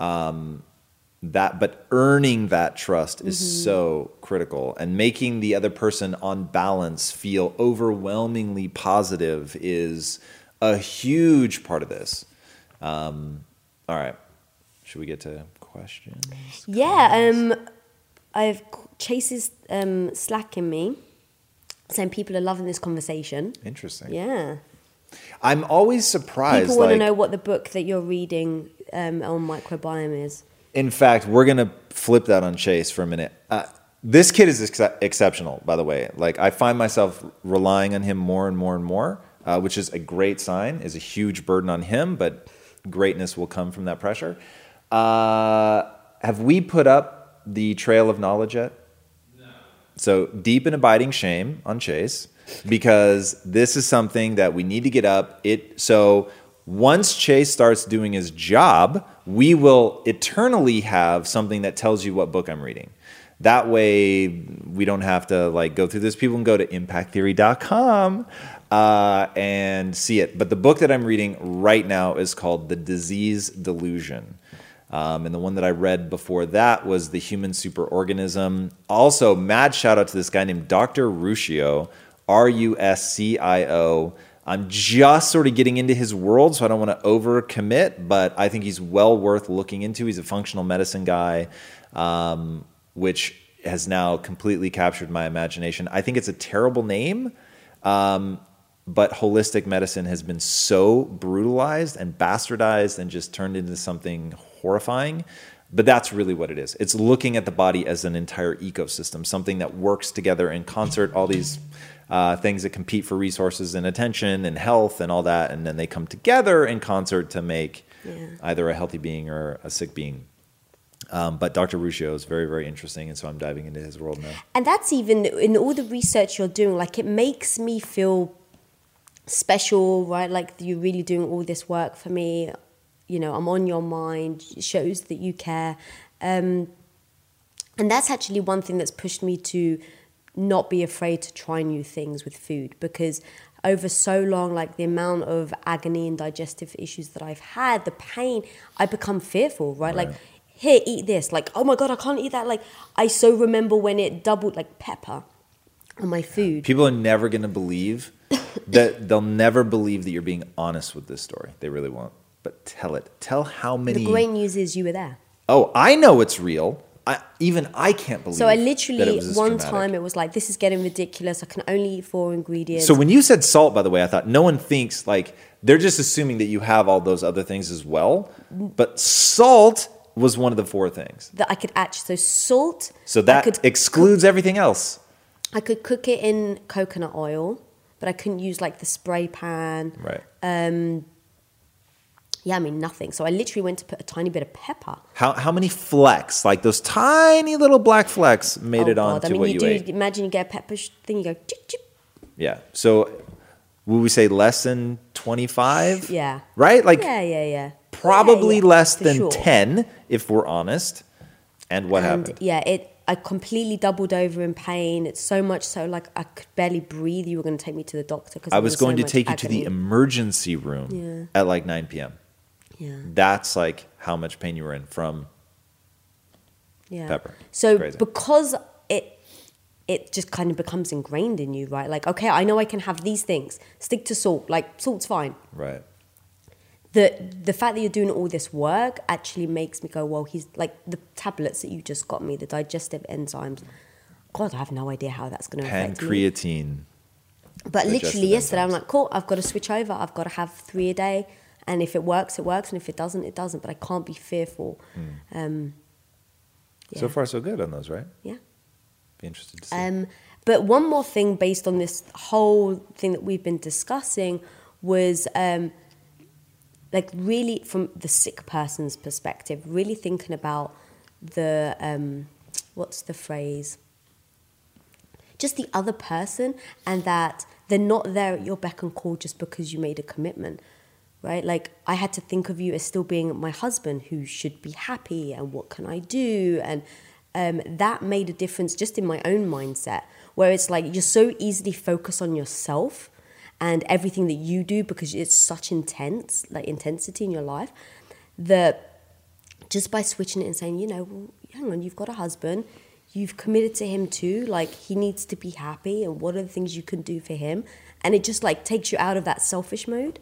But earning that trust is so critical, and making the other person on balance feel overwhelmingly positive is a huge part of this. All right. Should we get to questions? Yeah, I've Chase's slacking me, saying people are loving this conversation. Interesting. Yeah. I'm always surprised. People want to know what the book that you're reading on microbiome is. In fact, we're going to flip that on Chase for a minute. This kid is exceptional, by the way. Like, I find myself relying on him more and more and more, which is a great sign, is a huge burden on him, but greatness will come from that pressure. Have we put up the trail of knowledge yet? No. So deep and abiding shame on Chase, because this is something that we need to get up. So once Chase starts doing his job, we will eternally have something that tells you what book I'm reading. That way we don't have to like go through this. People can go to impacttheory.com and see it. But the book that I'm reading right now is called The Disease Delusion. And the one that I read before that was The Human Superorganism. Also, mad shout out to this guy named Dr. Ruscio, R-U-S-C-I-O. I'm just sort of getting into his world, so I don't want to overcommit, but I think he's well worth looking into. He's a functional medicine guy, which has now completely captured my imagination. I think it's a terrible name, but holistic medicine has been so brutalized and bastardized and just turned into something horrifying. But that's really what it is. It's looking at the body as an entire ecosystem, something that works together in concert, all these things that compete for resources and attention and health and all that. And then they come together in concert to make either a healthy being or a sick being. But Dr. Ruscio is very, very interesting, and so I'm diving into his world now. And that's even, in all the research you're doing, like it makes me feel special, right? Like you're really doing all this work for me. You know, I'm on your mind. It shows that you care. And that's actually one thing that's pushed me to not be afraid to try new things with food, because over so long, like the amount of agony and digestive issues that I've had, the pain, I become fearful, right? Like, here, eat this. Like, oh my God, I can't eat that. Like, I so remember when it doubled, like pepper on my food. People are never going to believe that. They'll never believe that you're being honest with this story. They really won't. But tell it. Tell how many. The great news is you were there. Oh, I know it's real. I can't believe. So I literally one time it was like, this is getting ridiculous. I can only eat 4 ingredients. So when you said salt, by the way, I thought no one thinks like they're just assuming that you have all those other things as well. But salt was one of the 4 things that I could actually. So salt. So that excludes everything else. I could cook it in coconut oil, but I couldn't use like the spray pan. Right. Yeah, I mean, nothing. So I literally went to put a tiny bit of pepper. How many flecks, like those tiny little black flecks made it onto what you ate? Imagine you get a pepper thing, you go, chip, chip. Yeah. So would we say less than 25? Yeah. Right? Like, yeah. Probably less than 10, if we're honest. And what happened? Yeah, I completely doubled over in pain. It's so much so, like, I could barely breathe. You were going to take me to the doctor. Because I was going to take you to the emergency room at, like, 9 p.m. Yeah. That's, like, how much pain you were in from pepper. So because it just kind of becomes ingrained in you, right? Like, okay, I know I can have these things. Stick to salt. Like, salt's fine. Right. The fact that you're doing all this work actually makes me go, well, he's like the tablets that you just got me, the digestive enzymes. God, I have no idea how that's going to affect me. Pancreatine. But literally yesterday, I'm like, cool, I've got to switch over. I've got to have 3 a day. And if it works, it works. And if it doesn't, it doesn't. But I can't be fearful. So far, so good on those, right? Yeah. Be interested to see. But one more thing based on this whole thing that we've been discussing was... like really from the sick person's perspective, really thinking about the, what's the phrase? Just the other person, and that they're not there at your beck and call just because you made a commitment, right? Like I had to think of you as still being my husband who should be happy and what can I do? And that made a difference just in my own mindset where it's like you're so easily focused on yourself and everything that you do because it's such intensity in your life that just by switching it and saying, you know, well, hang on, you've got a husband, you've committed to him too, like he needs to be happy and what are the things you can do for him? And it just like takes you out of that selfish mode.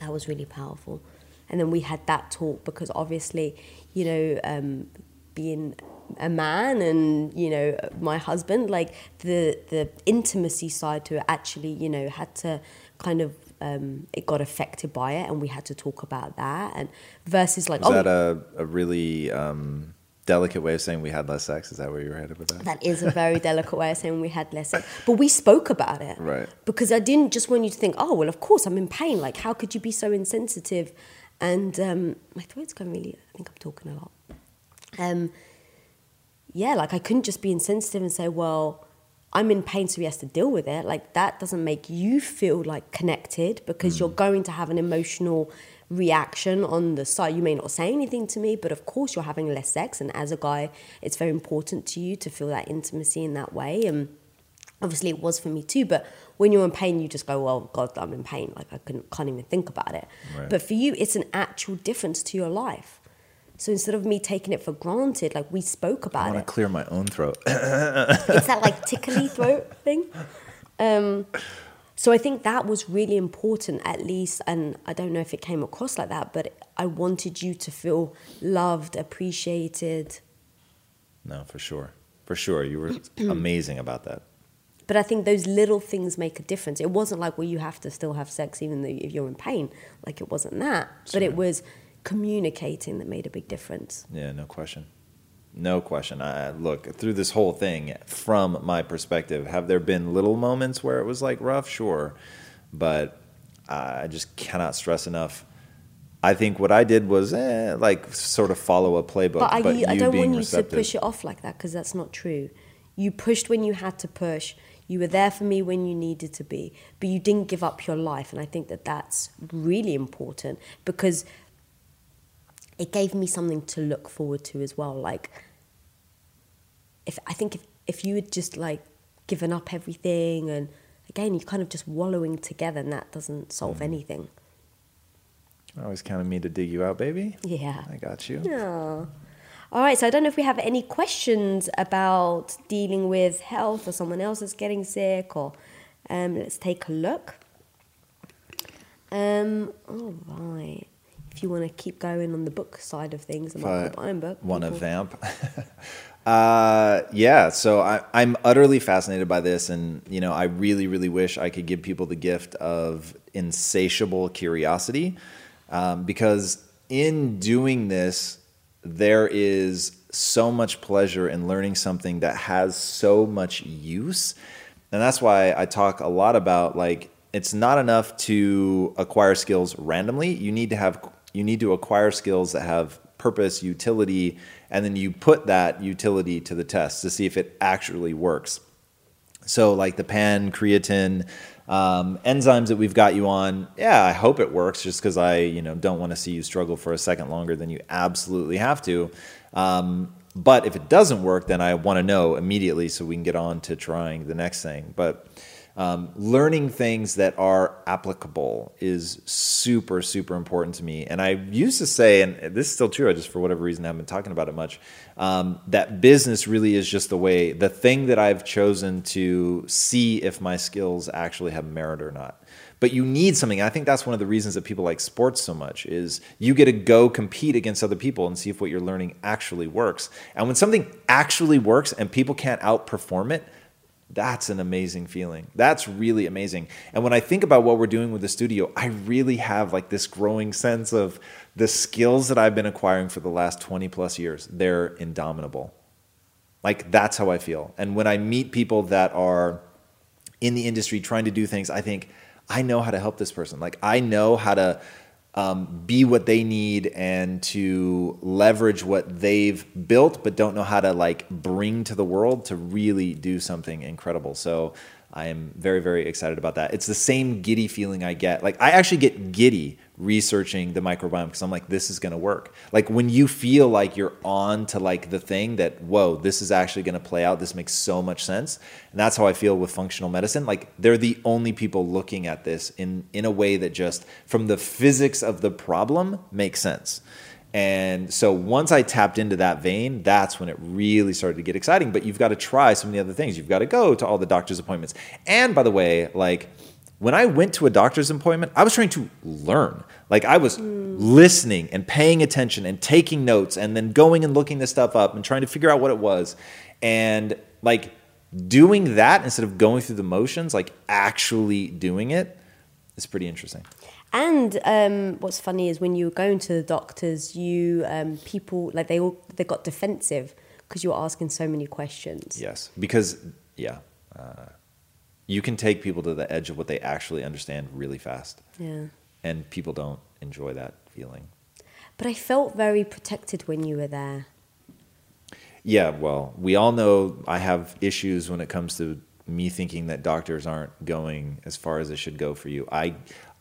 That was really powerful. And then we had that talk because obviously, you know, being a man and, you know, my husband, like the intimacy side to it actually, you know, had to kind of, it got affected by it and we had to talk about that and versus like... Is that a really delicate way of saying we had less sex? Is that where you were headed with that? That is a very delicate way of saying we had less sex. But we spoke about it. Right. Because I didn't just want you to think, oh, well, of course I'm in pain. Like, how could you be so insensitive? And my throat's going really... I think I'm talking a lot. Yeah, like I couldn't just be insensitive and say, well, I'm in pain, so he has to deal with it. Like that doesn't make you feel like connected because you're going to have an emotional reaction on the side. You may not say anything to me, but of course you're having less sex. And as a guy, it's very important to you to feel that intimacy in that way. And obviously it was for me too. But when you're in pain, you just go, well, God, I'm in pain. Like I can't even think about it. Right. But for you, it's an actual difference to your life. So instead of me taking it for granted, like we spoke about it. I want to clear my own throat. It's that like tickly throat thing. So I think that was really important, at least, and I don't know if it came across like that, but I wanted you to feel loved, appreciated. No, for sure. For sure. You were amazing about that. But I think those little things make a difference. It wasn't like, well, you have to still have sex even though if you're in pain. Like it wasn't that. Sure. But it was communicating that made a big difference. Yeah, no question. No question. Look, through this whole thing, from my perspective, have there been little moments where it was like rough? Sure. But I just cannot stress enough. I think what I did was like sort of follow a playbook. But you, I don't want you receptive. To push it off like that, because that's not true. You pushed when you had to push. You were there for me when you needed to be. But you didn't give up your life. And I think that that's really important, because it gave me something to look forward to as well. Like, if you had just like given up everything, and again, you're kind of just wallowing together, and that doesn't solve anything. I always counted me to dig you out, baby. Yeah. I got you. Aww. All right, so I don't know if we have any questions about dealing with health or someone else that's getting sick, or let's take a look. All right. If you want to keep going on the book side of things, I might put my own book. Want to vamp? Yeah, so I'm utterly fascinated by this, and you know, I really, really wish I could give people the gift of insatiable curiosity, because in doing this, there is so much pleasure in learning something that has so much use, and that's why I talk a lot about like it's not enough to acquire skills randomly. You need to acquire skills that have purpose, utility, and then you put that utility to the test to see if it actually works. So like the pan-creatine enzymes that we've got you on, yeah, I hope it works, just because I don't want to see you struggle for a second longer than you absolutely have to. But if it doesn't work, then I want to know immediately so we can get on to trying the next thing. But learning things that are applicable is super, super important to me. And I used to say, and this is still true, I just for whatever reason haven't been talking about it much, that business really is just the thing that I've chosen to see if my skills actually have merit or not. But you need something. I think that's one of the reasons that people like sports so much, is you get to go compete against other people and see if what you're learning actually works. And when something actually works and people can't outperform it, that's an amazing feeling. That's really amazing. And when I think about what we're doing with the studio, I really have like this growing sense of the skills that I've been acquiring for the last 20 plus years. They're indomitable. Like that's how I feel. And when I meet people that are in the industry trying to do things, I think I know how to help this person. Like I know how to be what they need and to leverage what they've built, but don't know how to like bring to the world to really do something incredible. So I am very, very excited about that. It's the same giddy feeling I get. Like I actually get giddy researching the microbiome, because I'm like, this is going to work. Like when you feel like you're on to like the thing that, whoa, this is actually going to play out. This makes so much sense. And that's how I feel with functional medicine. Like they're the only people looking at this in a way that just from the physics of the problem makes sense. And so once I tapped into that vein, that's when it really started to get exciting. But you've got to try some of the other things. You've got to go to all the doctor's appointments. And by the way, like when I went to a doctor's appointment, I was trying to learn. Like I was listening and paying attention and taking notes and then going and looking this stuff up and trying to figure out what it was. And like doing that instead of going through the motions, like actually doing it, is pretty interesting. And what's funny is when you were going to the doctors, you people, like they got defensive because you were asking so many questions. Yes, because, yeah. You can take people to the edge of what they actually understand really fast. Yeah. And people don't enjoy that feeling. But I felt very protected when you were there. Yeah, well, we all know I have issues when it comes to me thinking that doctors aren't going as far as it should go for you. I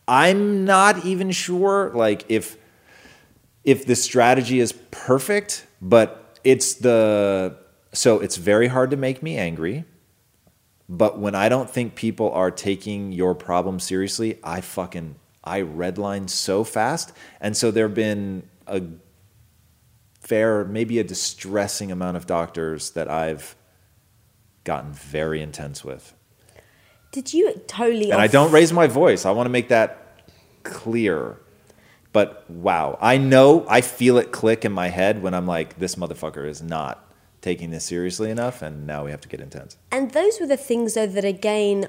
I'm not even sure like if the strategy is perfect, but it's very hard to make me angry. But when I don't think people are taking your problem seriously, I redline so fast. And so there've been a fair, maybe a distressing amount of doctors that I've gotten very intense with. Did you totally... And I don't raise my voice. I want to make that clear. But wow, I know, I feel it click in my head when I'm like, this motherfucker is not taking this seriously enough, and now we have to get intense. And those were the things, though, that again,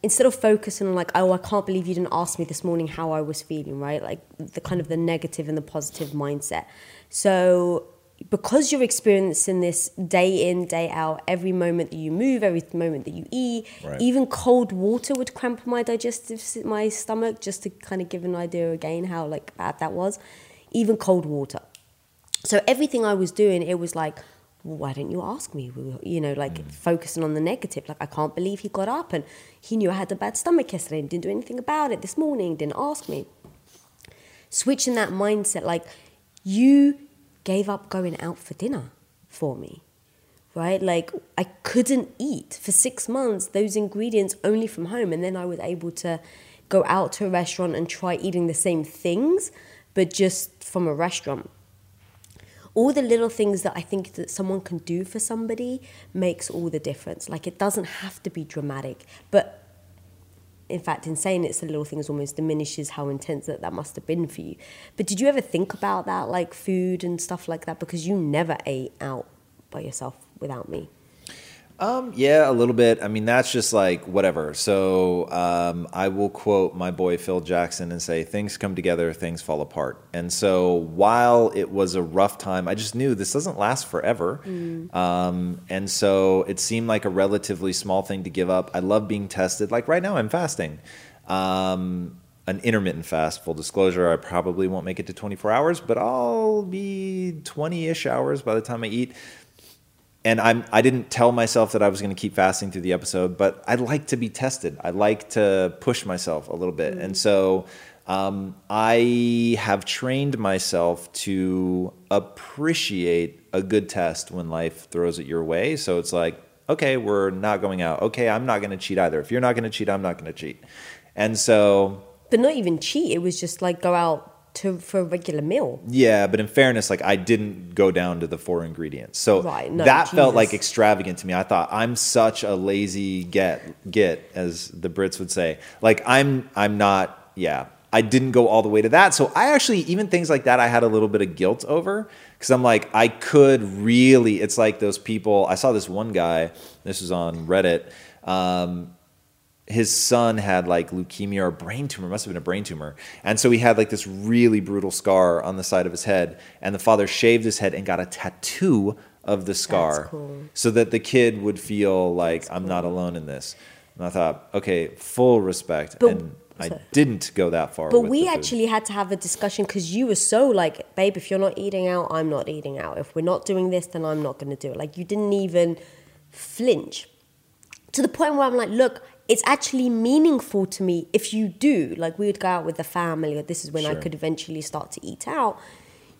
instead of focusing on like, oh, I can't believe you didn't ask me this morning how I was feeling, right? Like the kind of the negative and the positive mindset. So because you're experiencing this day in, day out, every moment that you move, every moment that you eat, right. Even cold water would cramp my stomach, just to kind of give an idea again how like bad that was. Even cold water. So everything I was doing, it was like, well, why didn't you ask me? You know, like focusing on the negative. Like, I can't believe he got up and he knew I had a bad stomach yesterday and didn't do anything about it this morning, didn't ask me. Switching that mindset, like, you gave up going out for dinner for me, right? Like, I couldn't eat for 6 months those ingredients only from home. And then I was able to go out to a restaurant and try eating the same things, but just from a restaurant. All the little things that I think that someone can do for somebody makes all the difference. Like, it doesn't have to be dramatic. But, in fact, in saying it's the little things almost diminishes how intense that must have been for you. But did you ever think about that, like food and stuff like that? Because you never ate out by yourself without me. Yeah, a little bit. I mean, that's just like whatever. So I will quote my boy Phil Jackson and say, things come together, things fall apart. And so while it was a rough time, I just knew this doesn't last forever. And so it seemed like a relatively small thing to give up. I love being tested. Like right now I'm fasting, an intermittent fast. Full disclosure, I probably won't make it to 24 hours, but I'll be 20-ish hours by the time I eat. And I didn't tell myself that I was going to keep fasting through the episode, but I like to be tested. I like to push myself a little bit. And so I have trained myself to appreciate a good test when life throws it your way. So it's like, okay, we're not going out. Okay, I'm not going to cheat either. If you're not going to cheat, I'm not going to cheat. And so... But not even cheat. It was just like go out for a regular meal. Yeah, but in fairness, like I didn't go down to the 4 ingredients. So right, no, that felt like extravagant to me. I thought I'm such a lazy get as the Brits would say. Like I'm not, yeah. I didn't go all the way to that. So I actually, even things like that, I had a little bit of guilt over because I'm like, I could really, it's like those people, I saw this one guy, this was on Reddit, his son had like leukemia or brain tumor, must have been a brain tumor. And so he had like this really brutal scar on the side of his head. And the father shaved his head and got a tattoo of the scar. That's cool. So that the kid would feel like, I'm not alone in this. And I thought, okay, full respect. But, and I didn't go that far. But we actually had to have a discussion because you were so like, babe, if you're not eating out, I'm not eating out. If we're not doing this, then I'm not going to do it. Like you didn't even flinch. To the point where I'm like, look, it's actually meaningful to me if you do. Like we would go out with the family, or this is when I could eventually start to eat out.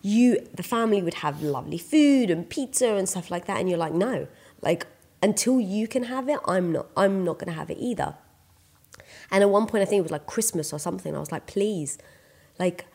The family would have lovely food and pizza and stuff like that. And you're like, no, like until you can have it, I'm not going to have it either. And at one point, I think it was like Christmas or something. I was like, please, like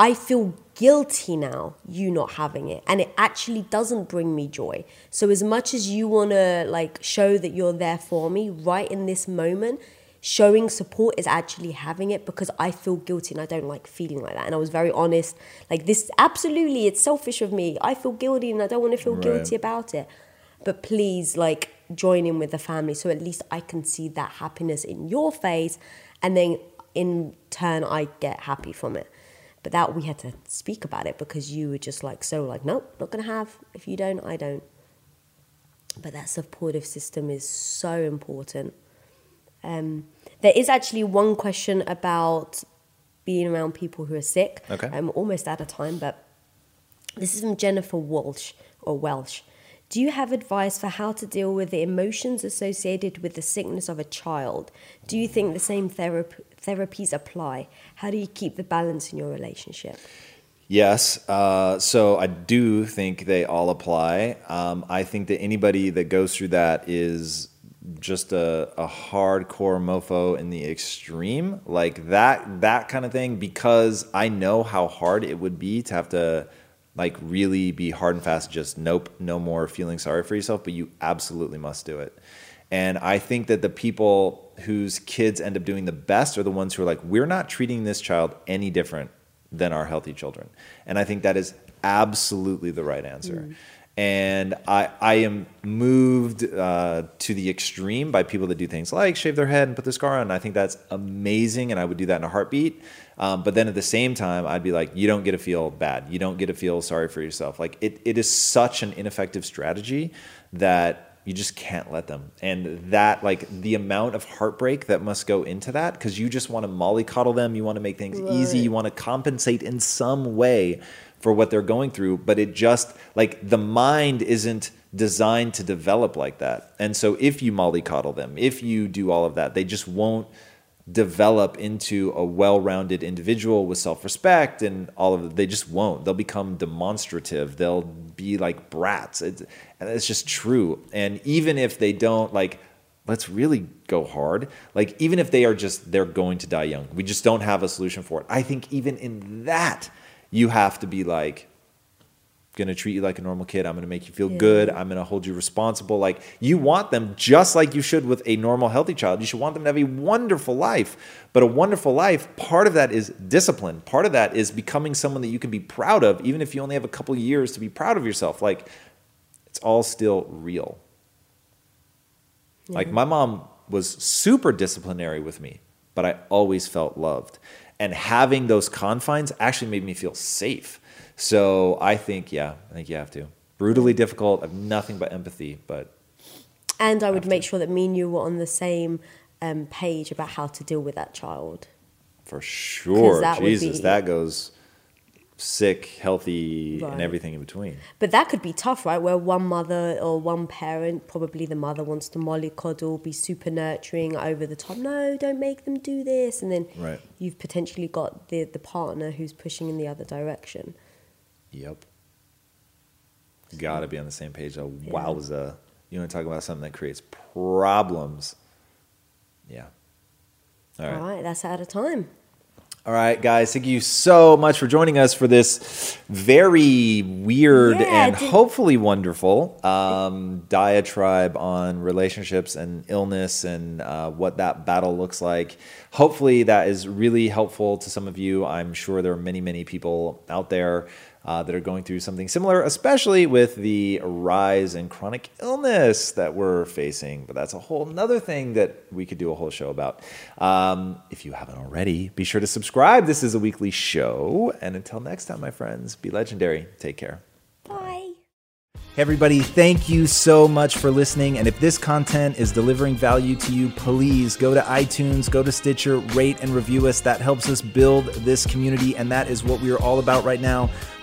I feel guilty now, you not having it. And it actually doesn't bring me joy. So as much as you want to like show that you're there for me right in this moment, showing support is actually having it because I feel guilty and I don't like feeling like that. And I was very honest, like this, absolutely, it's selfish of me. I feel guilty and I don't want to feel guilty about it. But please like join in with the family. So at least I can see that happiness in your face. And then in turn, I get happy from it. But that we had to speak about it because you were just like, so like, nope, not going to have. If you don't, I don't. But that supportive system is so important. There is actually one question about being around people who are sick. Okay. I'm almost out of time, but this is from Jennifer Walsh. Do you have advice for how to deal with the emotions associated with the sickness of a child? Do you think the same therapies apply? How do you keep the balance in your relationship? Yes. So I do think they all apply. I think that anybody that goes through that is just a hardcore mofo in the extreme, like that kind of thing, because I know how hard it would be to have to like really be hard and fast, just nope, no more feeling sorry for yourself, but you absolutely must do it. And I think that the people whose kids end up doing the best are the ones who are like, we're not treating this child any different than our healthy children. And I think that is absolutely the right answer. Mm. And I am moved to the extreme by people that do things like shave their head and put the scar on. I think that's amazing, and I would do that in a heartbeat. But then at the same time, I'd be like, you don't get to feel bad. You don't get to feel sorry for yourself. Like it is such an ineffective strategy that you just can't let them. And that, like, the amount of heartbreak that must go into that, because you just want to mollycoddle them. You want to make things easy. You want to compensate in some way for what they're going through, but it just, like, the mind isn't designed to develop like that. And so if you mollycoddle them, if you do all of that, they just won't develop into a well-rounded individual with self-respect and all of that. They just won't. They'll become demonstrative. They'll be like brats. It's just true. And even if they don't, like, let's really go hard. Like, even if they are just, they're going to die young, we just don't have a solution for it. I think even in that, you have to be like, going to treat you like a normal kid. I'm going to make you feel good. I'm going to hold you responsible. Like, you want them, just like you should with a normal, healthy child. You should want them to have a wonderful life. But a wonderful life, part of that is discipline. Part of that is becoming someone that you can be proud of, even if you only have a couple years to be proud of yourself. Like, it's all still real. Yeah. Like, my mom was super disciplinary with me, but I always felt loved. And having those confines actually made me feel safe. So I think you have to. Brutally difficult. I have nothing but empathy. And I would make sure that me and you were on the same page about how to deal with that child. For sure. Jesus, that goes sick, healthy, and everything in between. But that could be tough, right? Where one mother or one parent, probably the mother, wants to mollycoddle, be super nurturing, over the top. No, don't make them do this. And then you've potentially got the partner who's pushing in the other direction. Yep. Gotta be on the same page. Wowza. You want to talk about something that creates problems? Yeah. All right, that's out of time. All right, guys, thank you so much for joining us for this very weird and hopefully wonderful diatribe on relationships and illness and what that battle looks like. Hopefully that is really helpful to some of you. I'm sure there are many, many people out there that are going through something similar, especially with the rise in chronic illness that we're facing. But that's a whole nother thing that we could do a whole show about. If you haven't already, be sure to subscribe. This is a weekly show. And until next time, my friends, be legendary. Take care. Bye. Hey, everybody, thank you so much for listening. And if this content is delivering value to you, please go to iTunes, go to Stitcher, rate and review us. That helps us build this community. And that is what we are all about right now.